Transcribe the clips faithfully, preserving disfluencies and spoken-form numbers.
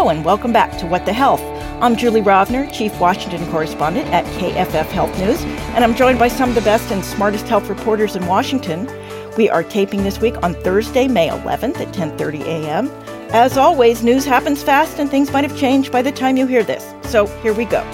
Hello and welcome back to What the Health. I'm Julie Rovner, Chief Washington Correspondent at K F F Health News, and I'm joined by some of the best and smartest health reporters in Washington. We are taping this week on Thursday, May eleventh at ten thirty a.m. As always, news happens fast and things might have changed by the time you hear this. So here we go.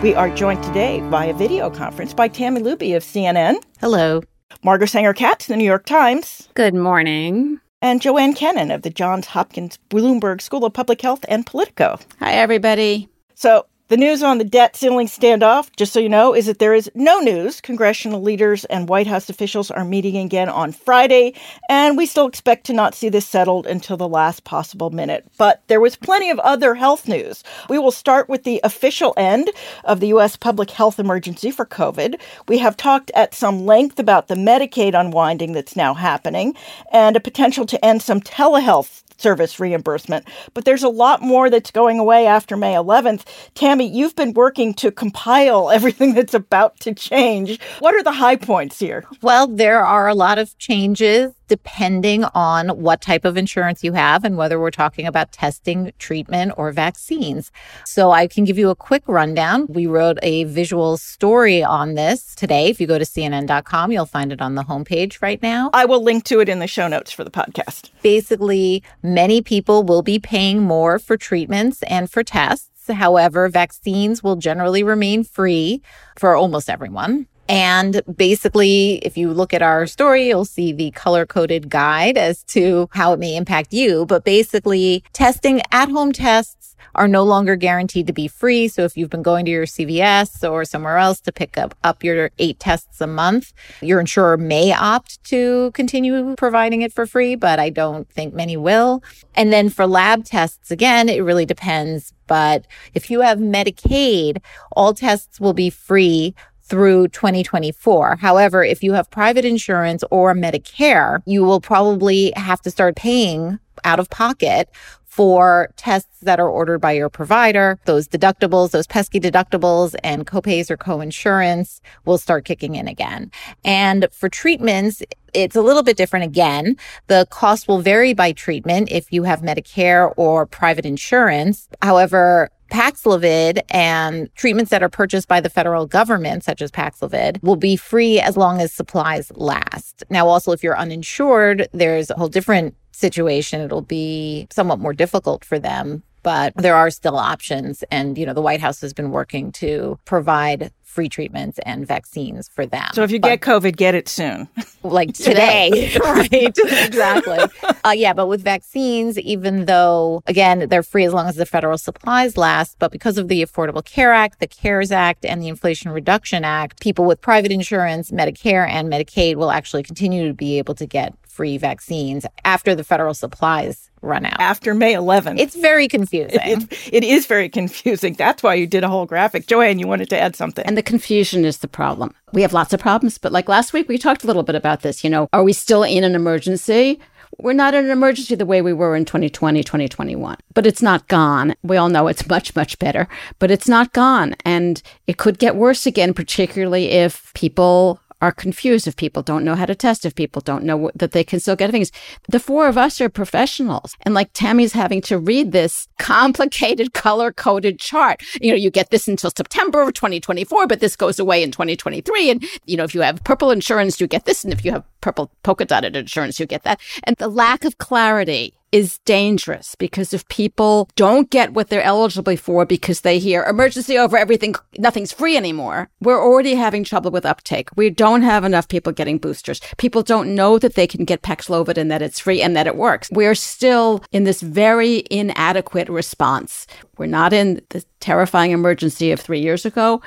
We are joined today via video conference by Tami Luhby of C N N. Hello. Margot Sanger-Katz of The New York Times. Good morning. And Joanne Kenen of the Johns Hopkins Bloomberg School of Public Health and Politico. Hi, everybody. So the news on the debt ceiling standoff, just so you know, is that there is no news. Congressional leaders and White House officials are meeting again on Friday, and we still expect to not see this settled until the last possible minute. But there was plenty of other health news. We will start with the official end of the U S public health emergency for COVID. We have talked at some length about the Medicaid unwinding that's now happening and a potential to end some telehealth service reimbursement. But there's a lot more that's going away after May eleventh. Tami, you've been working to compile everything that's about to change. What are the high points here? Well, there are a lot of changes depending on what type of insurance you have and whether we're talking about testing, treatment, or vaccines. So I can give you a quick rundown. We wrote a visual story on this today. If you go to C N N dot com, you'll find it on the homepage right now. I will link to it in the show notes for the podcast. Basically, many people will be paying more for treatments and for tests. However, vaccines will generally remain free for almost everyone. And basically, if you look at our story, you'll see the color-coded guide as to how it may impact you. But basically, testing at-home tests are no longer guaranteed to be free. So if you've been going to your C V S or somewhere else to pick up, up your eight tests a month, your insurer may opt to continue providing it for free, but I don't think many will. And then for lab tests, again, it really depends. But if you have Medicaid, all tests will be free through twenty twenty-four. However, if you have private insurance or Medicare, you will probably have to start paying out of pocket for tests that are ordered by your provider. Those deductibles, those pesky deductibles and copays or coinsurance will start kicking in again. And for treatments, it's a little bit different again. The cost will vary by treatment if you have Medicare or private insurance. However, Paxlovid and treatments that are purchased by the federal government, such as Paxlovid, will be free as long as supplies last. Now, also, if you're uninsured, there's a whole different situation. It'll be somewhat more difficult for them, but there are still options. And, you know, the White House has been working to provide free treatments and vaccines for them. So if you but, get COVID, get it soon. Like today, right? Exactly. Uh, yeah, but with vaccines, even though, again, they're free as long as the federal supplies last, but because of the Affordable Care Act, the CARES Act, and the Inflation Reduction Act, people with private insurance, Medicare, and Medicaid will actually continue to be able to get free vaccines after the federal supplies run out. After May eleventh. It's very confusing. It, it, it is very confusing. That's why you did a whole graphic. Joanne, you wanted to add something. And the confusion is the problem. We have lots of problems, but like last week, we talked a little bit about this. You know, are we still in an emergency? We're not in an emergency the way we were in twenty twenty, twenty twenty-one, but it's not gone. We all know it's much, much better, but it's not gone. And it could get worse again, particularly if people are confused, if people don't know how to test, if people don't know that they can still get things. The four of us are professionals. And like Tammy's having to read this complicated color-coded chart. You know, you get this until September of twenty twenty-four, but this goes away in twenty twenty-three. And, you know, if you have purple insurance, you get this. And if you have purple polka-dotted insurance, you get that. And the lack of clarity is dangerous because if people don't get what they're eligible for because they hear emergency over everything, nothing's free anymore, we're already having trouble with uptake. We don't have enough people getting boosters. People don't know that they can get Paxlovid and that it's free and that it works. We're still in this very inadequate response. We're not in the terrifying emergency of three years ago,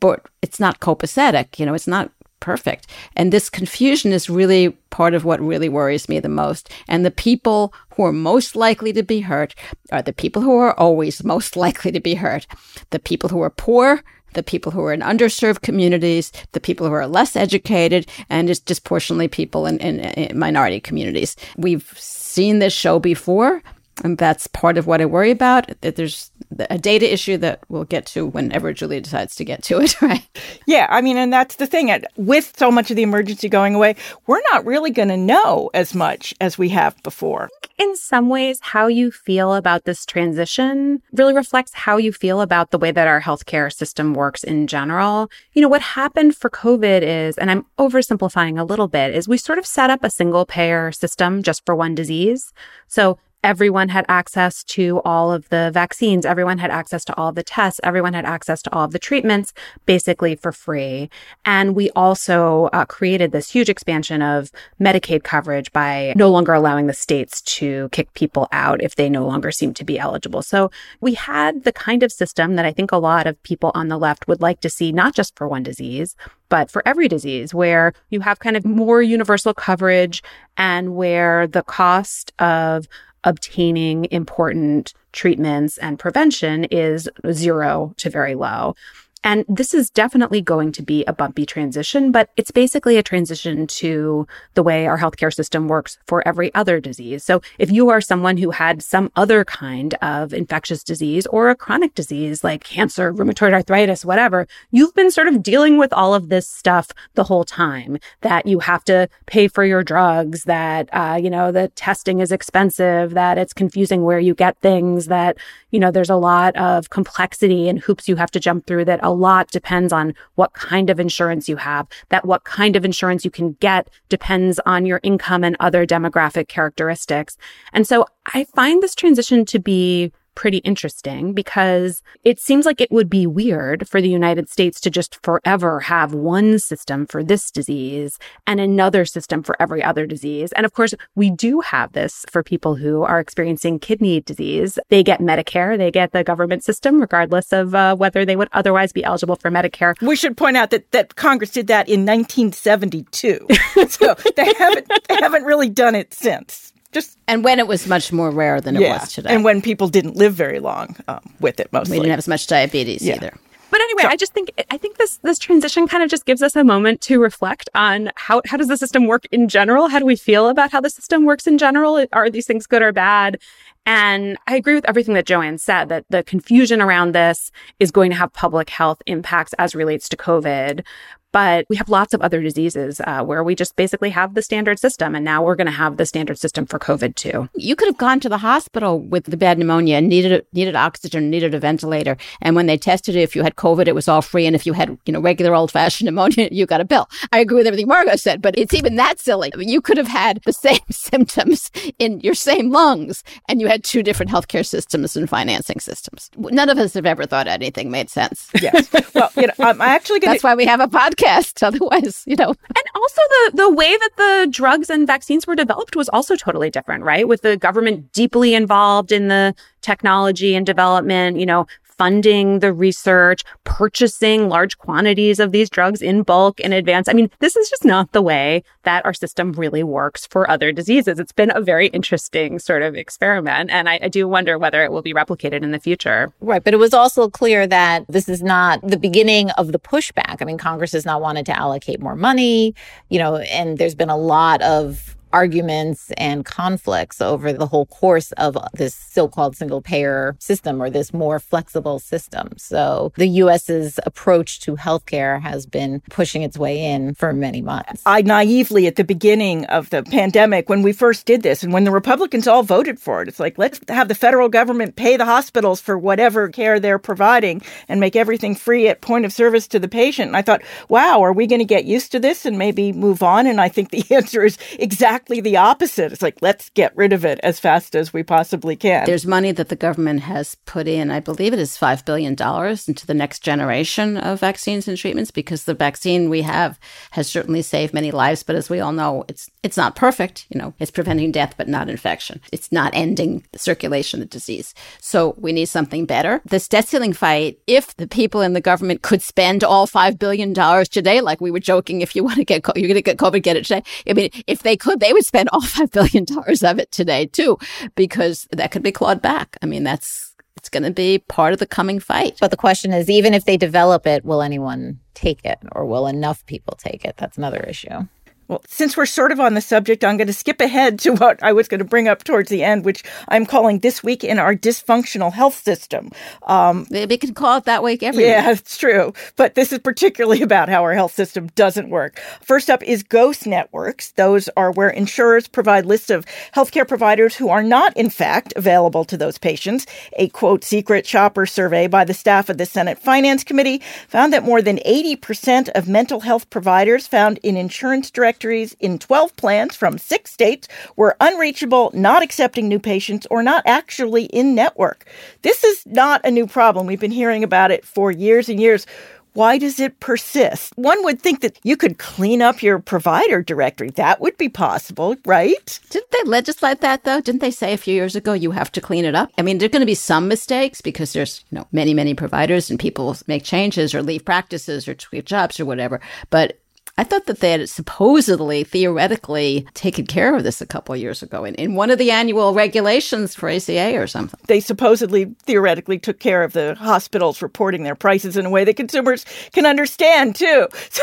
but it's not copacetic. You know, it's not perfect. And this confusion is really part of what really worries me the most. And the people who are most likely to be hurt are the people who are always most likely to be hurt. The people who are poor, the people who are in underserved communities, the people who are less educated, and it's disproportionately people in, in, in minority communities. We've seen this show before. And that's part of what I worry about. That there's a data issue that we'll get to whenever Julie decides to get to it, right? Yeah, I mean, and that's the thing. With so much of the emergency going away, we're not really going to know as much as we have before. In some ways, how you feel about this transition really reflects how you feel about the way that our healthcare system works in general. You know, what happened for COVID is, and I'm oversimplifying a little bit, is we sort of set up a single payer system just for one disease. So everyone had access to all of the vaccines. Everyone had access to all of the tests. Everyone had access to all of the treatments, basically for free. And we also uh, created this huge expansion of Medicaid coverage by no longer allowing the states to kick people out if they no longer seem to be eligible. So we had the kind of system that I think a lot of people on the left would like to see, not just for one disease, but for every disease, where you have kind of more universal coverage and where the cost of obtaining important treatments and prevention is zero to very low. And this is definitely going to be a bumpy transition, but it's basically a transition to the way our healthcare system works for every other disease. So if you are someone who had some other kind of infectious disease or a chronic disease like cancer, rheumatoid arthritis, whatever, you've been sort of dealing with all of this stuff the whole time, that you have to pay for your drugs, that, uh, you know, the testing is expensive, that it's confusing where you get things, that, you know, there's a lot of complexity and hoops you have to jump through, that a lot depends on what kind of insurance you have, that what kind of insurance you can get depends on your income and other demographic characteristics. And so I find this transition to be pretty interesting, because it seems like it would be weird for the United States to just forever have one system for this disease and another system for every other disease. And of course, we do have this for people who are experiencing kidney disease. They get Medicare, they get the government system, regardless of uh, whether they would otherwise be eligible for Medicare. We should point out that, that Congress did that in nineteen seventy-two. So they haven't, they haven't really done it since. Just and when it was much more rare than it yeah, was today. And when people didn't live very long um, with it, mostly. We didn't have as much diabetes yeah. either. But anyway, so, I just think I think this this transition kind of just gives us a moment to reflect on how, how does the system work in general? How do we feel about how the system works in general? Are these things good or bad? And I agree with everything that Joanne said, that the confusion around this is going to have public health impacts as relates to COVID. But we have lots of other diseases uh, where we just basically have the standard system. And now we're going to have the standard system for COVID, too. You could have gone to the hospital with the bad pneumonia and needed, needed oxygen, needed a ventilator. And when they tested it, if you had COVID, it was all free. And if you had, you know, regular old fashioned pneumonia, you got a bill. I agree with everything Margot said, but it's even that silly. I mean, you could have had the same symptoms in your same lungs and you had two different healthcare systems and financing systems. None of us have ever thought anything made sense. Yes. Well, you know, I'm actually going to. That's why we have a podcast. Otherwise, you know. And also the, the way that the drugs and vaccines were developed was also totally different, right? With the government deeply involved in the technology and development, you know, funding the research, purchasing large quantities of these drugs in bulk in advance. I mean, this is just not the way that our system really works for other diseases. It's been a very interesting sort of experiment. And I, I do wonder whether it will be replicated in the future. Right. But it was also clear that this is not the beginning of the pushback. I mean, Congress has not wanted to allocate more money, you know, and there's been a lot of arguments and conflicts over the whole course of this so-called single-payer system or this more flexible system. So the U S's approach to healthcare has been pushing its way in for many months. I naively, at the beginning of the pandemic, when we first did this and when the Republicans all voted for it, it's like, let's have the federal government pay the hospitals for whatever care they're providing and make everything free at point of service to the patient. And I thought, wow, are we going to get used to this and maybe move on? And I think the answer is exactly the opposite. It's like, let's get rid of it as fast as we possibly can. There's money that the government has put in, I believe it is five billion dollars into the next generation of vaccines and treatments, because the vaccine we have has certainly saved many lives. But as we all know, it's it's not perfect. You know, it's preventing death, but not infection. It's not ending the circulation of the disease. So we need something better. This debt ceiling fight, if the people in the government could spend all five billion dollars today, like we were joking, if you want to get, you're going to get COVID, get it today. I mean, if they could, they They would spend all five billion dollars of it today, too, because that could be clawed back. I mean, that's it's going to be part of the coming fight. But the question is, even if they develop it, will anyone take it, or will enough people take it? That's another issue. Well, since we're sort of on the subject, I'm going to skip ahead to what I was going to bring up towards the end, which I'm calling This Week in Our Dysfunctional Health System. Um, they can call it that week every yeah, week. Yeah, it's true. But this is particularly about how our health system doesn't work. First up is ghost networks. Those are where insurers provide lists of healthcare providers who are not, in fact, available to those patients. A, quote, secret shopper survey by the staff of the Senate Finance Committee found that more than eighty percent of mental health providers found in insurance direct in twelve plans from six states were unreachable, not accepting new patients, or not actually in network. This is not a new problem. We've been hearing about it for years and years. Why does it persist? One would think that you could clean up your provider directory. That would be possible, right? Didn't they legislate that, though? Didn't they say a few years ago you have to clean it up? I mean, there are going to be some mistakes because there's, you know, many, many providers and people make changes or leave practices or tweak jobs or whatever. But I thought that they had supposedly, theoretically, taken care of this a couple of years ago in, in one of the annual regulations for A C A or something. They supposedly, theoretically took care of the hospitals reporting their prices in a way that consumers can understand, too. So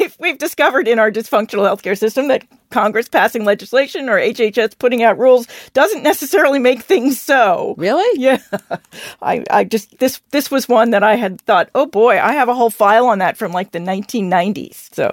we've, we've discovered in our dysfunctional healthcare system that Congress passing legislation or H H S putting out rules doesn't necessarily make things so. Really? Yeah. I, I just, this this was one that I had thought, oh boy, I have a whole file on that from like the nineteen nineties. So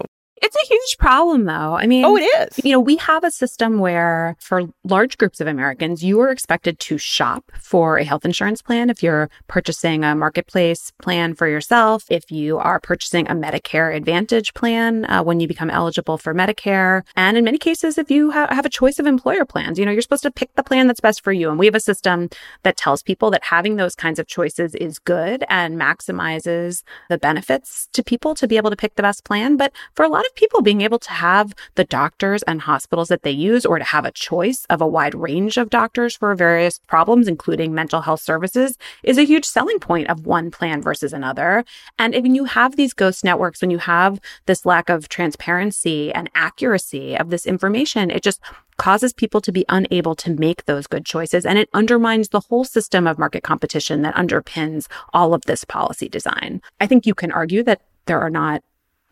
it's a huge problem, though. I mean, oh, it is. You know, we have a system where for large groups of Americans, you are expected to shop for a health insurance plan if you're purchasing a marketplace plan for yourself, if you are purchasing a Medicare Advantage plan uh, when you become eligible for Medicare. And in many cases, if you ha- have a choice of employer plans, you know, you're supposed to pick the plan that's best for you. And we have a system that tells people that having those kinds of choices is good and maximizes the benefits to people to be able to pick the best plan. But for a lot of people being able to have the doctors and hospitals that they use or to have a choice of a wide range of doctors for various problems, including mental health services, is a huge selling point of one plan versus another. And when you have these ghost networks, when you have this lack of transparency and accuracy of this information, it just causes people to be unable to make those good choices. And it undermines the whole system of market competition that underpins all of this policy design. I think you can argue that there are not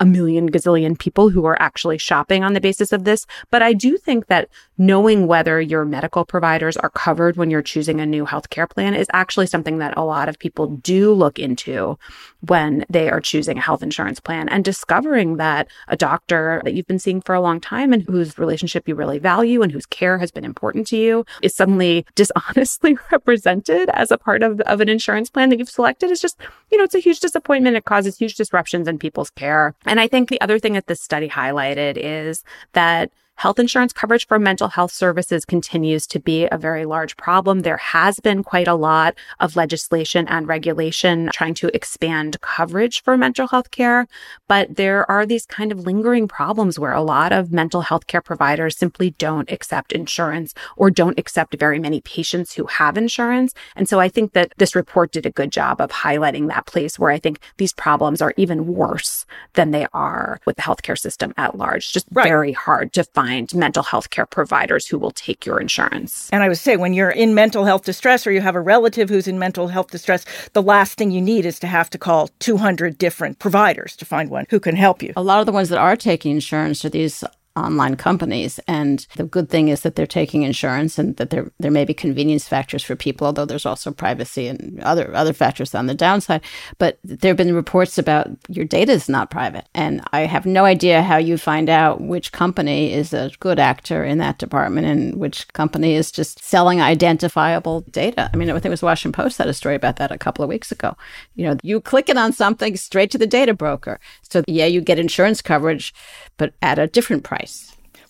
a million gazillion people who are actually shopping on the basis of this. But I do think that knowing whether your medical providers are covered when you're choosing a new healthcare plan is actually something that a lot of people do look into when they are choosing a health insurance plan, and discovering that a doctor that you've been seeing for a long time and whose relationship you really value and whose care has been important to you is suddenly dishonestly represented as a part of, of an insurance plan that you've selected is just, you know, it's a huge disappointment. It causes huge disruptions in people's care. And I think the other thing that this study highlighted is that health insurance coverage for mental health services continues to be a very large problem. There has been quite a lot of legislation and regulation trying to expand coverage for mental health care, but there are these kind of lingering problems where a lot of mental health care providers simply don't accept insurance or don't accept very many patients who have insurance. And so I think that this report did a good job of highlighting that place where I think these problems are even worse than they are with the healthcare system at large. Just right. Very hard to find mental health care providers who will take your insurance. And I would say when you're in mental health distress or you have a relative who's in mental health distress, the last thing you need is to have to call two hundred different providers to find one who can help you. A lot of the ones that are taking insurance are these online companies. And the good thing is that they're taking insurance and that there there may be convenience factors for people, although there's also privacy and other other factors on the downside. But there have been reports about your data is not private. And I have no idea how you find out which company is a good actor in that department and which company is just selling identifiable data. I mean, I think it was Washington Post had a story about that a couple of weeks ago. You know, you click it on something straight to the data broker. So yeah, you get insurance coverage, but at a different price.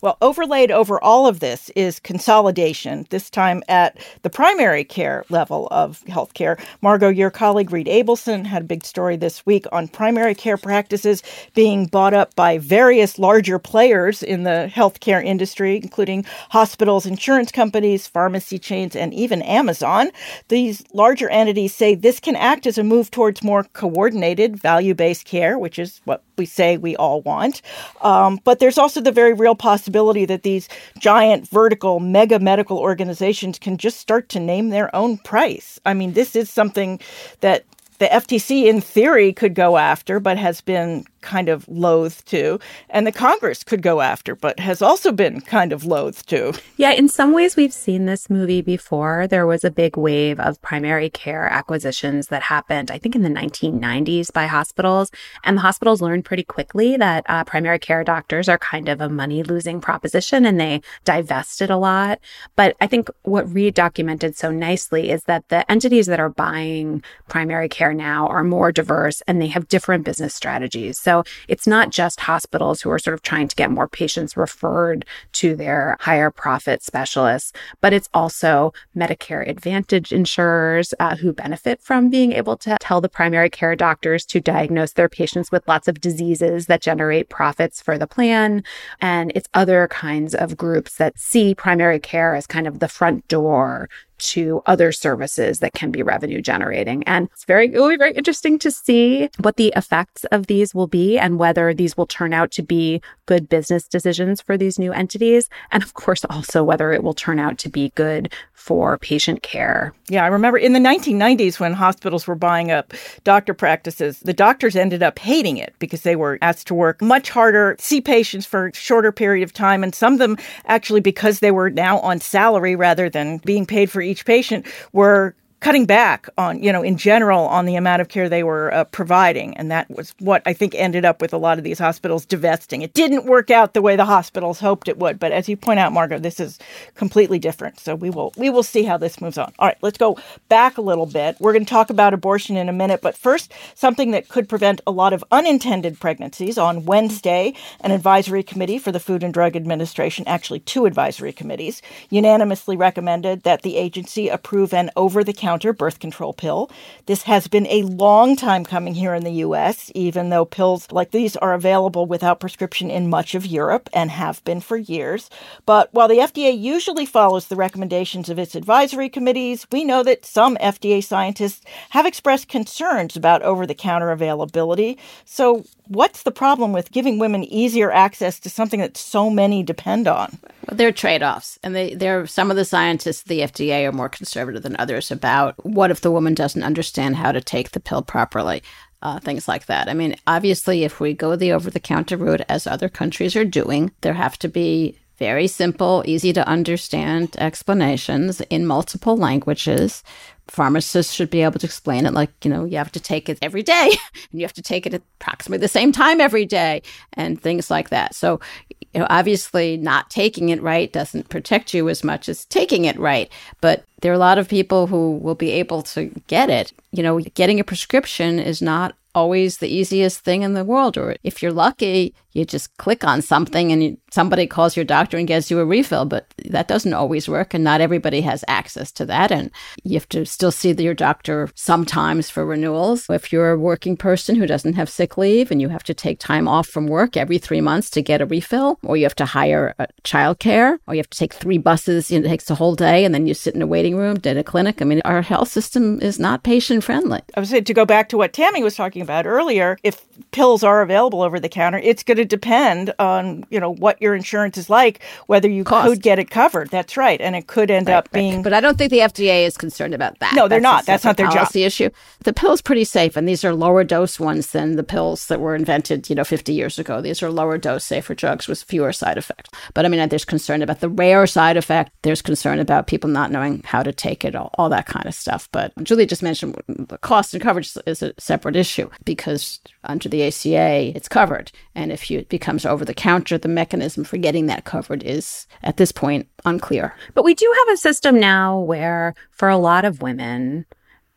Well, overlaid over all of this is consolidation, this time at the primary care level of healthcare. Margot, your colleague Reed Abelson had a big story this week on primary care practices being bought up by various larger players in the healthcare industry, including hospitals, insurance companies, pharmacy chains, and even Amazon. These larger entities say this can act as a move towards more coordinated, value-based care, which is what we say we all want. Um, but there's also the very real possibility that these giant vertical mega medical organizations can just start to name their own price. I mean, this is something that the F T C in theory could go after, but has been kind of loath to, and the Congress could go after, but has also been kind of loath to. Yeah, in some ways, we've seen this movie before. There was a big wave of primary care acquisitions that happened, I think, in the nineteen nineties by hospitals. And the hospitals learned pretty quickly that uh, primary care doctors are kind of a money-losing proposition, and they divested a lot. But I think what Reed documented so nicely is that the entities that are buying primary care now are more diverse, and they have different business strategies. So So it's not just hospitals who are sort of trying to get more patients referred to their higher profit specialists, but it's also Medicare Advantage insurers uh, who benefit from being able to tell the primary care doctors to diagnose their patients with lots of diseases that generate profits for the plan. And it's other kinds of groups that see primary care as kind of the front door to other services that can be revenue generating. And it's very, it will be very interesting to see what the effects of these will be and whether these will turn out to be good business decisions for these new entities. And of course, also whether it will turn out to be good for patient care. Yeah, I remember in the nineteen nineties when hospitals were buying up doctor practices, the doctors ended up hating it because they were asked to work much harder, see patients for a shorter period of time. And some of them actually, because they were now on salary rather than being paid for each patient, were cutting back on, you know, in general on the amount of care they were uh, providing. And that was what I think ended up with a lot of these hospitals divesting. It didn't work out the way the hospitals hoped it would. But as you point out, Margot, this is completely different. So we will we will see how this moves on. All right, let's go back a little bit. We're going to talk about abortion in a minute. But first, something that could prevent a lot of unintended pregnancies. On Wednesday, an advisory committee for the Food and Drug Administration, actually two advisory committees, unanimously recommended that the agency approve an over-the-counter birth control pill. This has been a long time coming here in the U S, even though pills like these are available without prescription in much of Europe and have been for years. But while the F D A usually follows the recommendations of its advisory committees, we know that some F D A scientists have expressed concerns about over-the-counter availability. So what's the problem with giving women easier access to something that so many depend on? Well, there are trade-offs. And they, there are some of the scientists at the F D A are more conservative than others about what if the woman doesn't understand how to take the pill properly, uh, things like that. I mean, obviously, if we go the over-the-counter route, as other countries are doing, there have to be very simple, easy-to-understand explanations in multiple languages. Pharmacists should be able to explain it like, you know, you have to take it every day and you have to take it at approximately the same time every day and things like that. So, you know, obviously not taking it right doesn't protect you as much as taking it right. But there are a lot of people who will be able to get it. You know, getting a prescription is not always the easiest thing in the world. Or if you're lucky, you just click on something and you, somebody calls your doctor and gets you a refill. But that doesn't always work. And not everybody has access to that. And you have to still see your doctor sometimes for renewals. If you're a working person who doesn't have sick leave and you have to take time off from work every three months to get a refill, or you have to hire a childcare, or you have to take three buses, you know, it takes a whole day, and then you sit in a waiting room at a clinic. I mean, our health system is not patient friendly. I was saying, to go back to what Tami was talking about earlier, if pills are available over the counter, it's going to depend on, you know, what your insurance is like, whether you Cost. could get it covered. That's right. And it could end right, up right. being... But I don't think the F D A is concerned about that. No, they're That's not. That's not their policy job. Issue. The pill's pretty safe. And these are lower dose ones than the pills that were invented, you know, fifty years ago. These are lower dose, safer drugs with fewer side effects. But I mean, there's concern about the rare side effect. There's concern about people not knowing how to take it, all, all that kind of stuff. But Julie just mentioned the cost and coverage is a separate issue because under the A C A, it's covered. And if you, it becomes over the counter, the mechanism for getting that covered is at this point unclear. But we do have a system now where for a lot of women,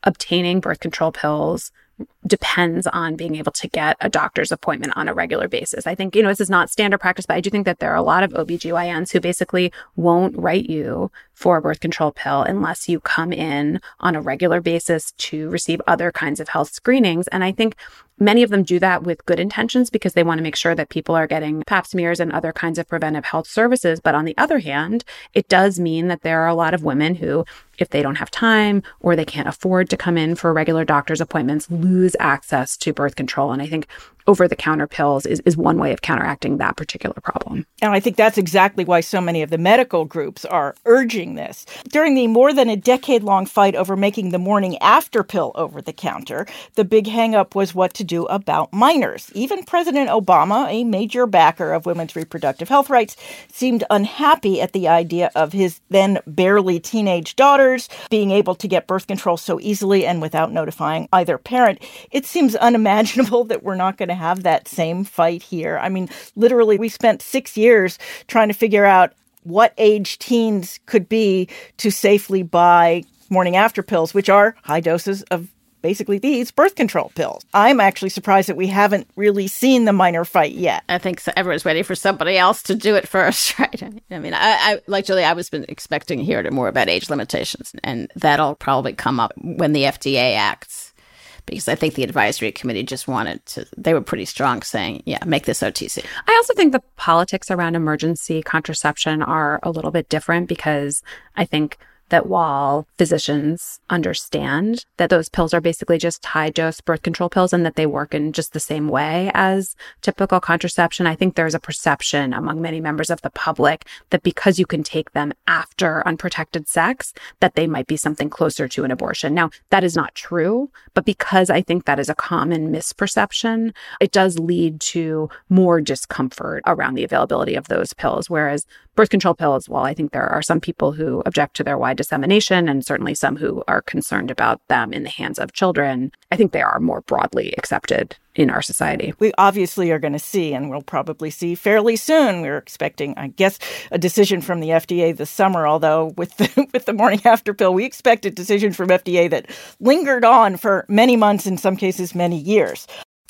obtaining birth control pills depends on being able to get a doctor's appointment on a regular basis. I think, you know, this is not standard practice, but I do think that there are a lot of O B G Y Ns who basically won't write you for a birth control pill unless you come in on a regular basis to receive other kinds of health screenings. And I think many of them do that with good intentions because they want to make sure that people are getting pap smears and other kinds of preventive health services. But on the other hand, it does mean that there are a lot of women who, if they don't have time or they can't afford to come in for regular doctor's appointments, lose access to birth control. And I think over-the-counter pills is, is one way of counteracting that particular problem. And I think that's exactly why so many of the medical groups are urging this. During the more than a decade-long fight over making the morning-after pill over-the-counter, the big hang-up was what to do about minors. Even President Obama, a major backer of women's reproductive health rights, seemed unhappy at the idea of his then-barely teenage daughters being able to get birth control so easily and without notifying either parent. It seems unimaginable that we're not going to have that same fight here. I mean, literally, we spent six years trying to figure out what age teens could be to safely buy morning after pills, which are high doses of basically these birth control pills. I'm actually surprised that we haven't really seen the minor fight yet. I think so. Everyone's waiting for somebody else to do it first, right? I mean, I, I like Julie, I was been expecting to hear more about age limitations, and that'll probably come up when the F D A acts. Because I think the advisory committee just wanted to, they were pretty strong saying, yeah, make this O T C. I also think the politics around emergency contraception are a little bit different, because I think that while physicians understand that those pills are basically just high-dose birth control pills and that they work in just the same way as typical contraception, I think there's a perception among many members of the public that because you can take them after unprotected sex, that they might be something closer to an abortion. Now, that is not true, but because I think that is a common misperception, it does lead to more discomfort around the availability of those pills, whereas birth control pills, while I think there are some people who object to their wide dissemination and certainly some who are concerned about them in the hands of children, I think they are more broadly accepted in our society. We obviously are going to see, and we'll probably see fairly soon. We're expecting, I guess, a decision from the F D A this summer, although with the, with the morning after pill, we expect a decision from F D A that lingered on for many months, in some cases, many years.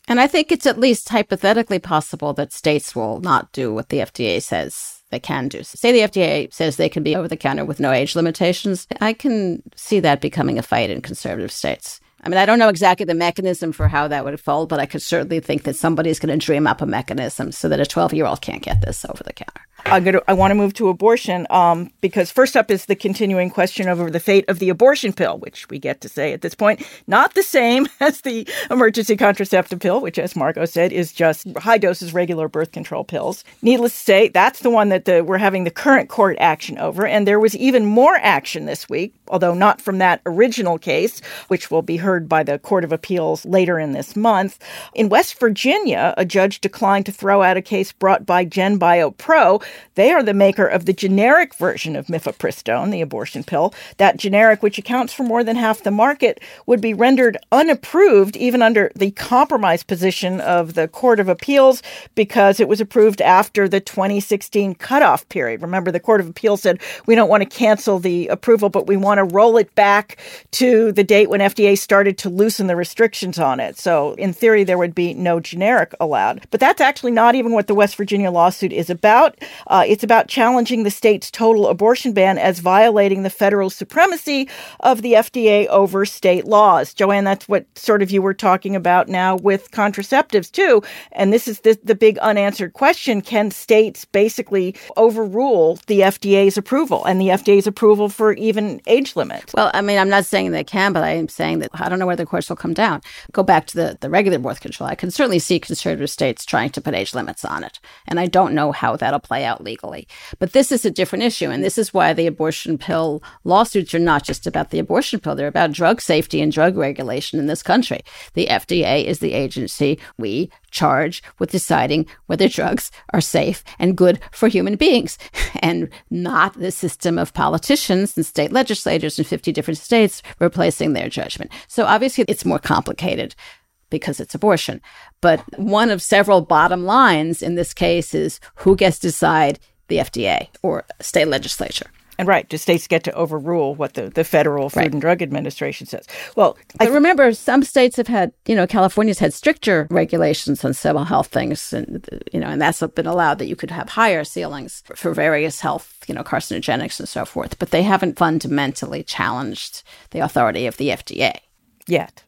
And I think it's at least hypothetically possible that states will not do what the F D A says they can do. Say the F D A says they can be over-the-counter with no age limitations. I can see that becoming a fight in conservative states. I mean, I don't know exactly the mechanism for how that would fold, but I could certainly think that somebody's going to dream up a mechanism so that a twelve-year-old can't get this over-the-counter. I'm gonna, I want to move to abortion um, because first up is the continuing question over the fate of the abortion pill, which we get to say at this point, not the same as the emergency contraceptive pill, which, as Margot said, is just high doses, regular birth control pills. Needless to say, that's the one that the, we're having the current court action over. And there was even more action this week, although not from that original case, which will be heard by the Court of Appeals later in this month. In West Virginia, a judge declined to throw out a case brought by GenBioPro. They are the maker of the generic version of Mifepristone, the abortion pill. That generic, which accounts for more than half the market, would be rendered unapproved even under the compromise position of the Court of Appeals because it was approved after the twenty sixteen cutoff period. Remember, the Court of Appeals said, we don't want to cancel the approval, but we want to roll it back to the date when F D A started to loosen the restrictions on it. So in theory, there would be no generic allowed. But that's actually not even what the West Virginia lawsuit is about. Uh, it's about challenging the state's total abortion ban as violating the federal supremacy of the F D A over state laws. Joanne, that's what sort of you were talking about now with contraceptives, too. And this is the, the big unanswered question. Can states basically overrule the F D A's approval and the F D A's approval for even age limits? Well, I mean, I'm not saying they can, but I am saying that I don't know where the courts will come down. Go back to the, the regular birth control. I can certainly see conservative states trying to put age limits on it. And I don't know how that'll play out legally. But this is a different issue. And this is why the abortion pill lawsuits are not just about the abortion pill. They're about drug safety and drug regulation in this country. The F D A is the agency we charge with deciding whether drugs are safe and good for human beings, and not the system of politicians and state legislators in fifty different states replacing their judgment. So obviously it's more complicated because it's abortion. But one of several bottom lines in this case is who gets to decide, the F D A or state legislature. And right, do states get to overrule what the, the Federal Food right. and Drug Administration says? Well, I th- remember some states have had, you know, California's had stricter regulations on several health things, and you know, and that's been allowed that you could have higher ceilings for, for various health, you know, carcinogenics and so forth. But they haven't fundamentally challenged the authority of the F D A yet.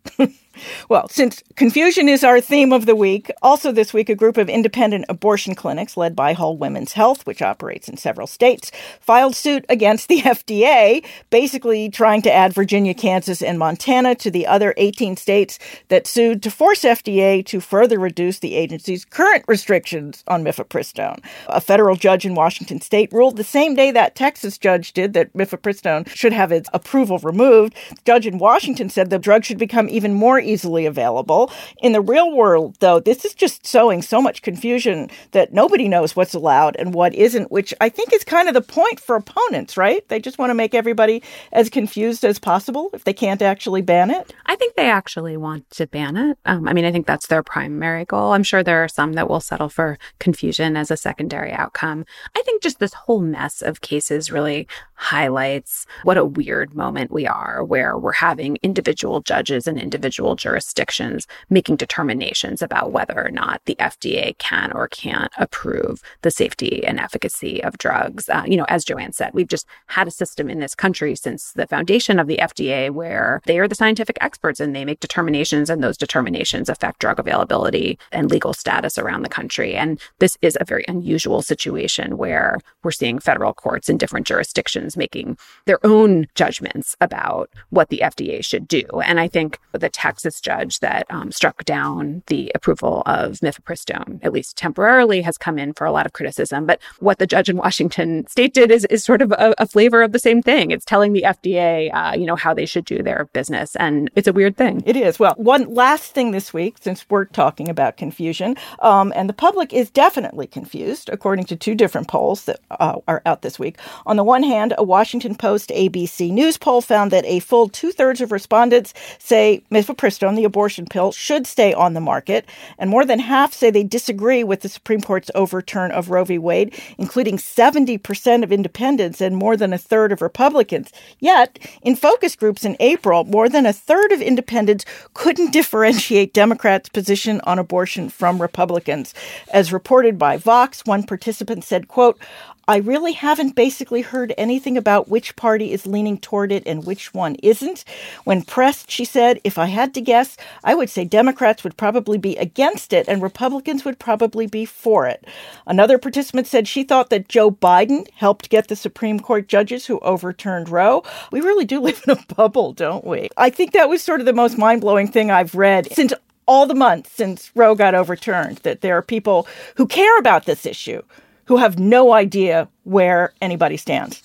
Well, since confusion is our theme of the week, also this week a group of independent abortion clinics led by Whole Women's Health, which operates in several states, filed suit against the F D A, basically trying to add Virginia, Kansas, and Montana to the other eighteen states that sued to force F D A to further reduce the agency's current restrictions on mifepristone. A federal judge in Washington state ruled the same day that Texas judge did that mifepristone should have its approval removed. The judge in Washington said the drug should become even more easily available. In the real world, though, this is just sowing so much confusion that nobody knows what's allowed and what isn't, which I think is kind of the point for opponents, right? They just want to make everybody as confused as possible if they can't actually ban it. I think they actually want to ban it. Um, I mean, I think that's their primary goal. I'm sure there are some that will settle for confusion as a secondary outcome. I think just this whole mess of cases really highlights what a weird moment we are, where we're having individual judges and individual jurisdictions making determinations about whether or not the F D A can or can't approve the safety and efficacy of drugs. Uh, you know, as Joanne said, we've just had a system in this country since the foundation of the F D A where they are the scientific experts and they make determinations, and those determinations affect drug availability and legal status around the country. And this is a very unusual situation where we're seeing federal courts in different jurisdictions making their own judgments about what the F D A should do. And I think the Texas judge that um, struck down the approval of mifepristone, at least temporarily, has come in for a lot of criticism. But what the judge in Washington state did is, is sort of a, a flavor of the same thing. It's telling the F D A, uh, you know, how they should do their business. And it's a weird thing. It is. Well, one last thing this week, since we're talking about confusion, um, and the public is definitely confused, according to two different polls that uh, are out this week. On the one hand, a Washington Post-A B C News poll found that a full two-thirds of respondents say mifepristone, the abortion pill, should stay on the market. And more than half say they disagree with the Supreme Court's overturn of Roe v. Wade, including seventy percent of independents and more than a third of Republicans. Yet, in focus groups in April, more than a third of independents couldn't differentiate Democrats' position on abortion from Republicans. As reported by Vox, one participant said, quote, I really haven't basically heard anything about which party is leaning toward it and which one isn't. When pressed, she said, if I had to guess, I would say Democrats would probably be against it and Republicans would probably be for it. Another participant said she thought that Joe Biden helped get the Supreme Court judges who overturned Roe. We really do live in a bubble, don't we? I think that was sort of the most mind-blowing thing I've read since all the months since Roe got overturned, that there are people who care about this issue who have no idea where anybody stands.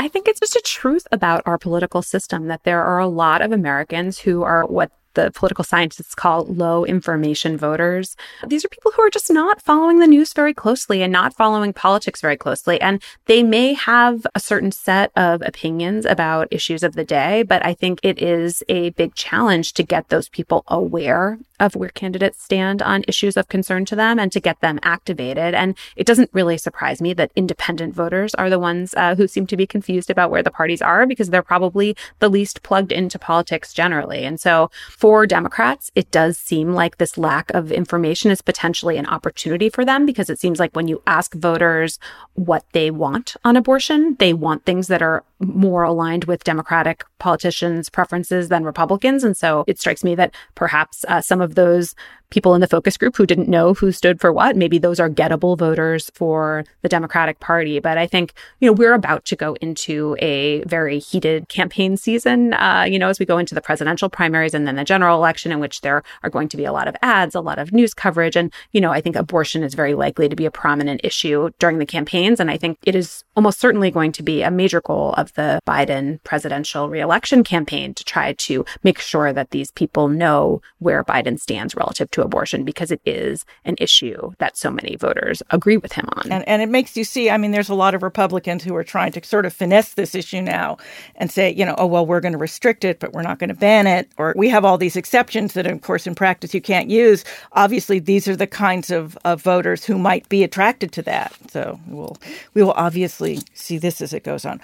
I think it's just a truth about our political system that there are a lot of Americans who are what the political scientists call low information voters. These are people who are just not following the news very closely and not following politics very closely. And they may have a certain set of opinions about issues of the day, but I think it is a big challenge to get those people aware of where candidates stand on issues of concern to them and to get them activated. And it doesn't really surprise me that independent voters are the ones uh, who seem to be confused about where the parties are, because they're probably the least plugged into politics generally. And so for Democrats, it does seem like this lack of information is potentially an opportunity for them, because it seems like when you ask voters what they want on abortion, they want things that are more aligned with Democratic politicians' preferences than Republicans. And so it strikes me that perhaps uh, some of Of those people in the focus group who didn't know who stood for what, maybe those are gettable voters for the Democratic Party. But I think, you know, we're about to go into a very heated campaign season, uh, you know, as we go into the presidential primaries and then the general election, in which there are going to be a lot of ads, a lot of news coverage. And, you know, I think abortion is very likely to be a prominent issue during the campaigns. And I think it is almost certainly going to be a major goal of the Biden presidential reelection campaign to try to make sure that these people know where Biden stands relative to abortion, because it is an issue that so many voters agree with him on. And, and it makes you see, I mean, there's a lot of Republicans who are trying to sort of finesse this issue now and say, you know, oh, well, we're going to restrict it, but we're not going to ban it. Or we have all these exceptions that, of course, in practice you can't use. Obviously, these are the kinds of, of voters who might be attracted to that. So we'll, we will obviously see this as it goes on.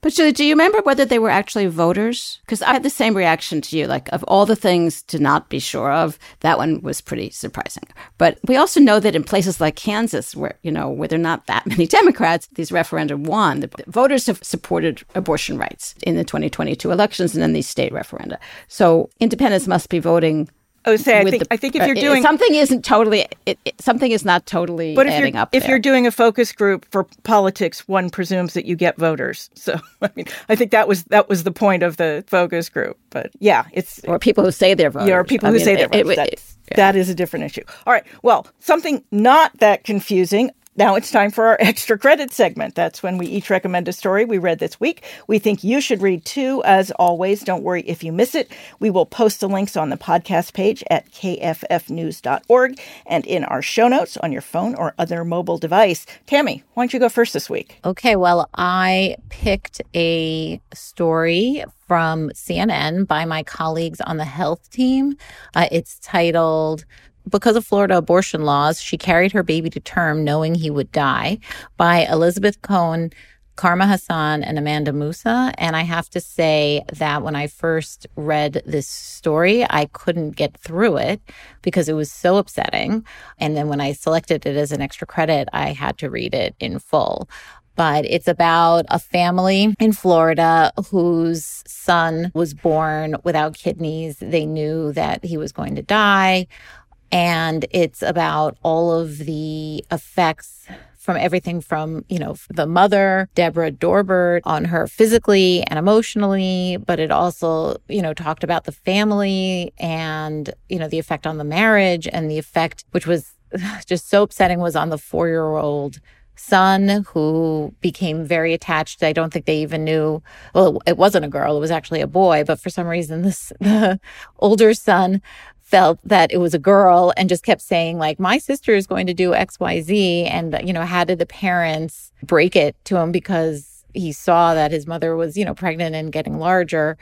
But Julie, do you remember whether they were actually voters? Because I had the same reaction to you, like of all the things to not be sure of, that one was pretty surprising. But we also know that in places like Kansas, where, you know, where there are not that many Democrats, these referenda won. The voters have supported abortion rights in the twenty twenty-two elections and in these state referenda. So independents must be voting. I would say I think, the, I think if you're doing... Something isn't totally... It, it, something is not totally but if adding you're, up But if you're doing a focus group for politics, one presumes that you get voters. So, I mean, I think that was that was the point of the focus group. But, yeah, it's... Or people who say they're voters. Yeah, or people I who mean, say it, they're voters. It, it, yeah. That is a different issue. All right. Well, something not that confusing... Now it's time for our extra credit segment. That's when we each recommend a story we read this week. We think you should read too. As always, don't worry if you miss it. We will post the links on the podcast page at k f f news dot org and in our show notes on your phone or other mobile device. Tami, why don't you go first this week? Okay, well, I picked a story from C N N by my colleagues on the health team. Uh, it's titled... Because of Florida abortion laws, she carried her baby to term knowing he would die, by Elizabeth Cohen, Carma Hassan, and Amanda Musa. And I have to say that when I first read this story, I couldn't get through it because it was so upsetting. And then when I selected it as an extra credit, I had to read it in full. But it's about a family in Florida whose son was born without kidneys. They knew that he was going to die. And it's about all of the effects from everything from, you know, the mother, Deborah Dorbert, on her physically and emotionally. But it also, you know, talked about the family and, you know, the effect on the marriage, and the effect, which was just so upsetting, was on the four-year-old son, who became very attached. I don't think they even knew. Well, it wasn't a girl. It was actually a boy. But for some reason, this the older son felt that it was a girl and just kept saying, like, my sister is going to do X, Y, Z. And, you know, how did the parents break it to him, because he saw that his mother was, you know, pregnant and getting larger.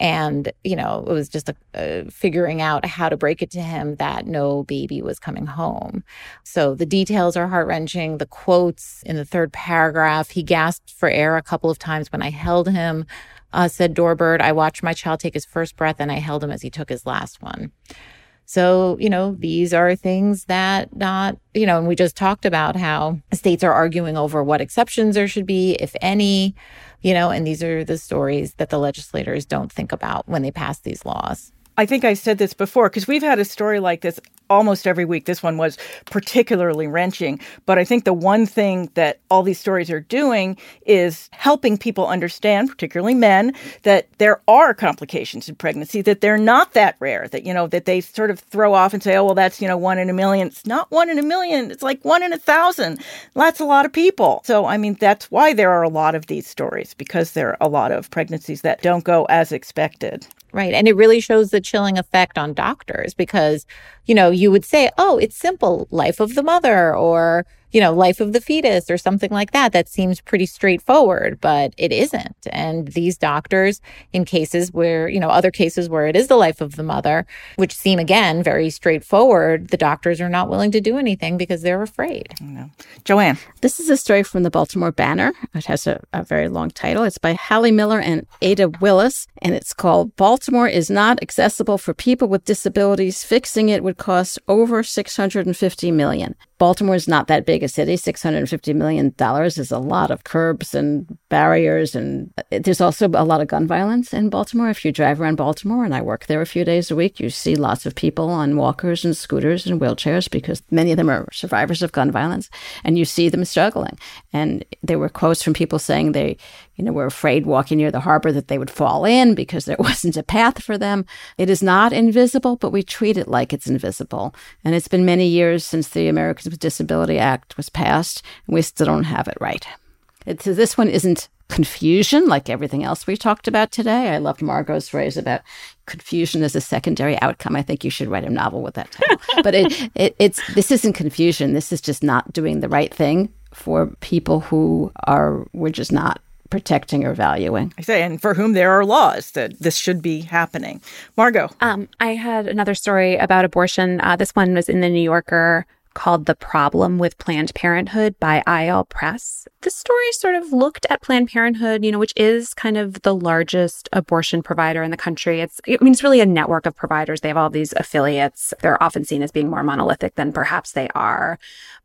And, you know, it was just a, a figuring out how to break it to him that no baby was coming home. So the details are heart-wrenching. The quotes in the third paragraph, he gasped for air a couple of times when I held him, uh, said Dorbert. I watched my child take his first breath and I held him as he took his last one. So, you know, these are things that not, you know, and we just talked about how states are arguing over what exceptions there should be, if any, you know, and these are the stories that the legislators don't think about when they pass these laws. I think I said this before, because we've had a story like this almost every week. This one was particularly wrenching. But I think the one thing that all these stories are doing is helping people understand, particularly men, that there are complications in pregnancy, that they're not that rare, that, you know, that they sort of throw off and say, oh, well, that's, you know, one in a million. It's not one in a million. It's like one in a thousand. That's a lot of people. So, I mean, that's why there are a lot of these stories, because there are a lot of pregnancies that don't go as expected. Right. And it really shows the chilling effect on doctors, because, you know, you would say, oh, it's simple, life of the mother, or, you know, life of the fetus, or something like that. That seems pretty straightforward, but it isn't. And these doctors, in cases where, you know, other cases where it is the life of the mother, which seem, again, very straightforward, the doctors are not willing to do anything because they're afraid. No. Joanne. This is a story from the Baltimore Banner. It has a, a very long title. It's by Hallie Miller and Ada Willis, and it's called Baltimore is Not Accessible for People with Disabilities. Fixing it would cost over six hundred fifty million dollars. Baltimore is not that big a city. six hundred fifty million dollars is a lot of curbs and barriers. And there's also a lot of gun violence in Baltimore. If you drive around Baltimore, and I work there a few days a week, you see lots of people on walkers and scooters and wheelchairs, because many of them are survivors of gun violence. And you see them struggling. And there were quotes from people saying they, you know, were afraid walking near the harbor that they would fall in because there wasn't a path for them. It is not invisible, but we treat it like it's invisible. And it's been many years since the Americans with Disability Act was passed, and we still don't have it right. It's, this one isn't confusion like everything else we talked about today. I love Margot's phrase about confusion as a secondary outcome. I think you should write a novel with that title. But it, it, it's this isn't confusion. This is just not doing the right thing for people who are, we're just not protecting or valuing. I say, and for whom there are laws that this should be happening. Margot. Um, I had another story about abortion. Uh, this one was in the New Yorker called The Problem with Planned Parenthood by I L Press. This story sort of looked at Planned Parenthood, you know, which is kind of the largest abortion provider in the country. It's, I mean, it's really a network of providers. They have all these affiliates. They're often seen as being more monolithic than perhaps they are.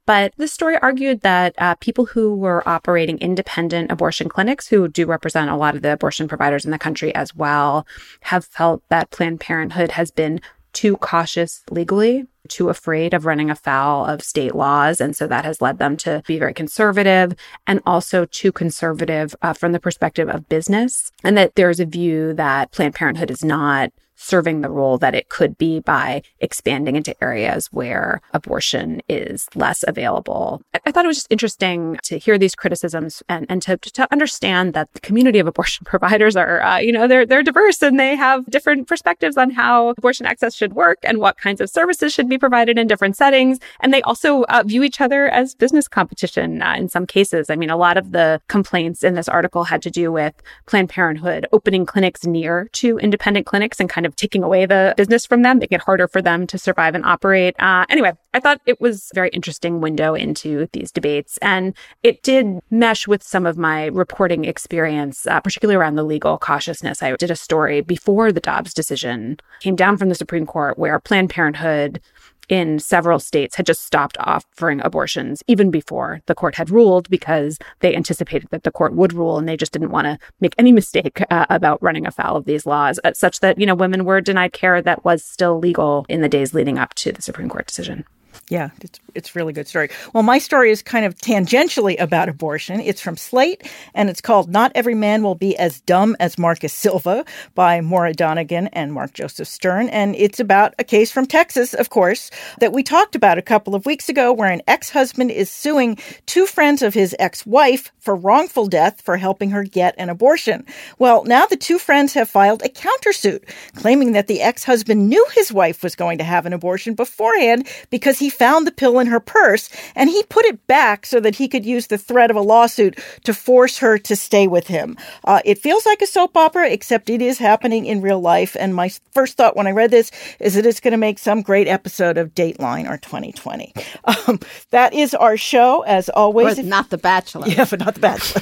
But this story argued that uh, people who were operating independent abortion clinics, who do represent a lot of the abortion providers in the country as well, have felt that Planned Parenthood has been too cautious legally, too afraid of running afoul of state laws. And so that has led them to be very conservative, and also too conservative uh, from the perspective of business. And that there's a view that Planned Parenthood is not serving the role that it could be by expanding into areas where abortion is less available. I, I thought it was just interesting to hear these criticisms and, and to, to understand that the community of abortion providers are, uh, you know, they're, they're diverse and they have different perspectives on how abortion access should work and what kinds of services should be provided in different settings. And they also uh, view each other as business competition uh, in some cases. I mean, a lot of the complaints in this article had to do with Planned Parenthood opening clinics near to independent clinics and kind of taking away the business from them, making it harder for them to survive and operate. Uh, anyway, I thought it was a very interesting window into these debates. And it did mesh with some of my reporting experience, uh, particularly around the legal cautiousness. I did a story before the Dobbs decision came down from the Supreme Court where Planned Parenthood in several states had just stopped offering abortions even before the court had ruled because they anticipated that the court would rule and they just didn't want to make any mistake uh, about running afoul of these laws, uh, such that, you know, women were denied care that was still legal in the days leading up to the Supreme Court decision. Yeah, it's it's really good story. Well, my story is kind of tangentially about abortion. It's from Slate, and it's called Not Every Man Will Be As Dumb as Marcus Silva by Maura Donegan and Mark Joseph Stern. And it's about a case from Texas, of course, that we talked about a couple of weeks ago, where an ex-husband is suing two friends of his ex-wife for wrongful death for helping her get an abortion. Well, now the two friends have filed a countersuit, claiming that the ex-husband knew his wife was going to have an abortion beforehand because he found the pill in her purse, and he put it back so that he could use the threat of a lawsuit to force her to stay with him. Uh, it feels like a soap opera, except it is happening in real life. And my first thought when I read this is that it's going to make some great episode of Dateline or twenty twenty. Um, that is our show, as always. But not The Bachelor. Yeah, but not The Bachelor.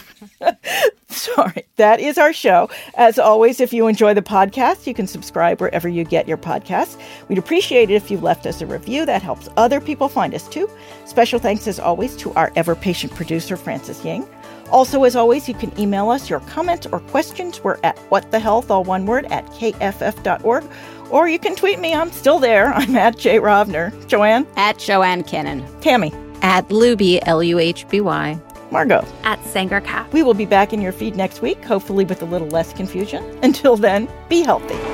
Sorry. That is our show. As always, if you enjoy the podcast, you can subscribe wherever you get your podcasts. We'd appreciate it if you left us a review. That helps other people find us too. Special thanks, as always, to our ever-patient producer, Francis Yang. Also, as always, you can email us your comments or questions. We're at whatthehealth, all one word, at K F F dot org. Or you can tweet me. I'm still there. I'm at J. Rovner. Joanne? At Joanne Kenen. Tami? At Luhby, L U H B Y. Margot? At Sanger-Katz. We will be back in your feed next week, hopefully with a little less confusion. Until then, be healthy.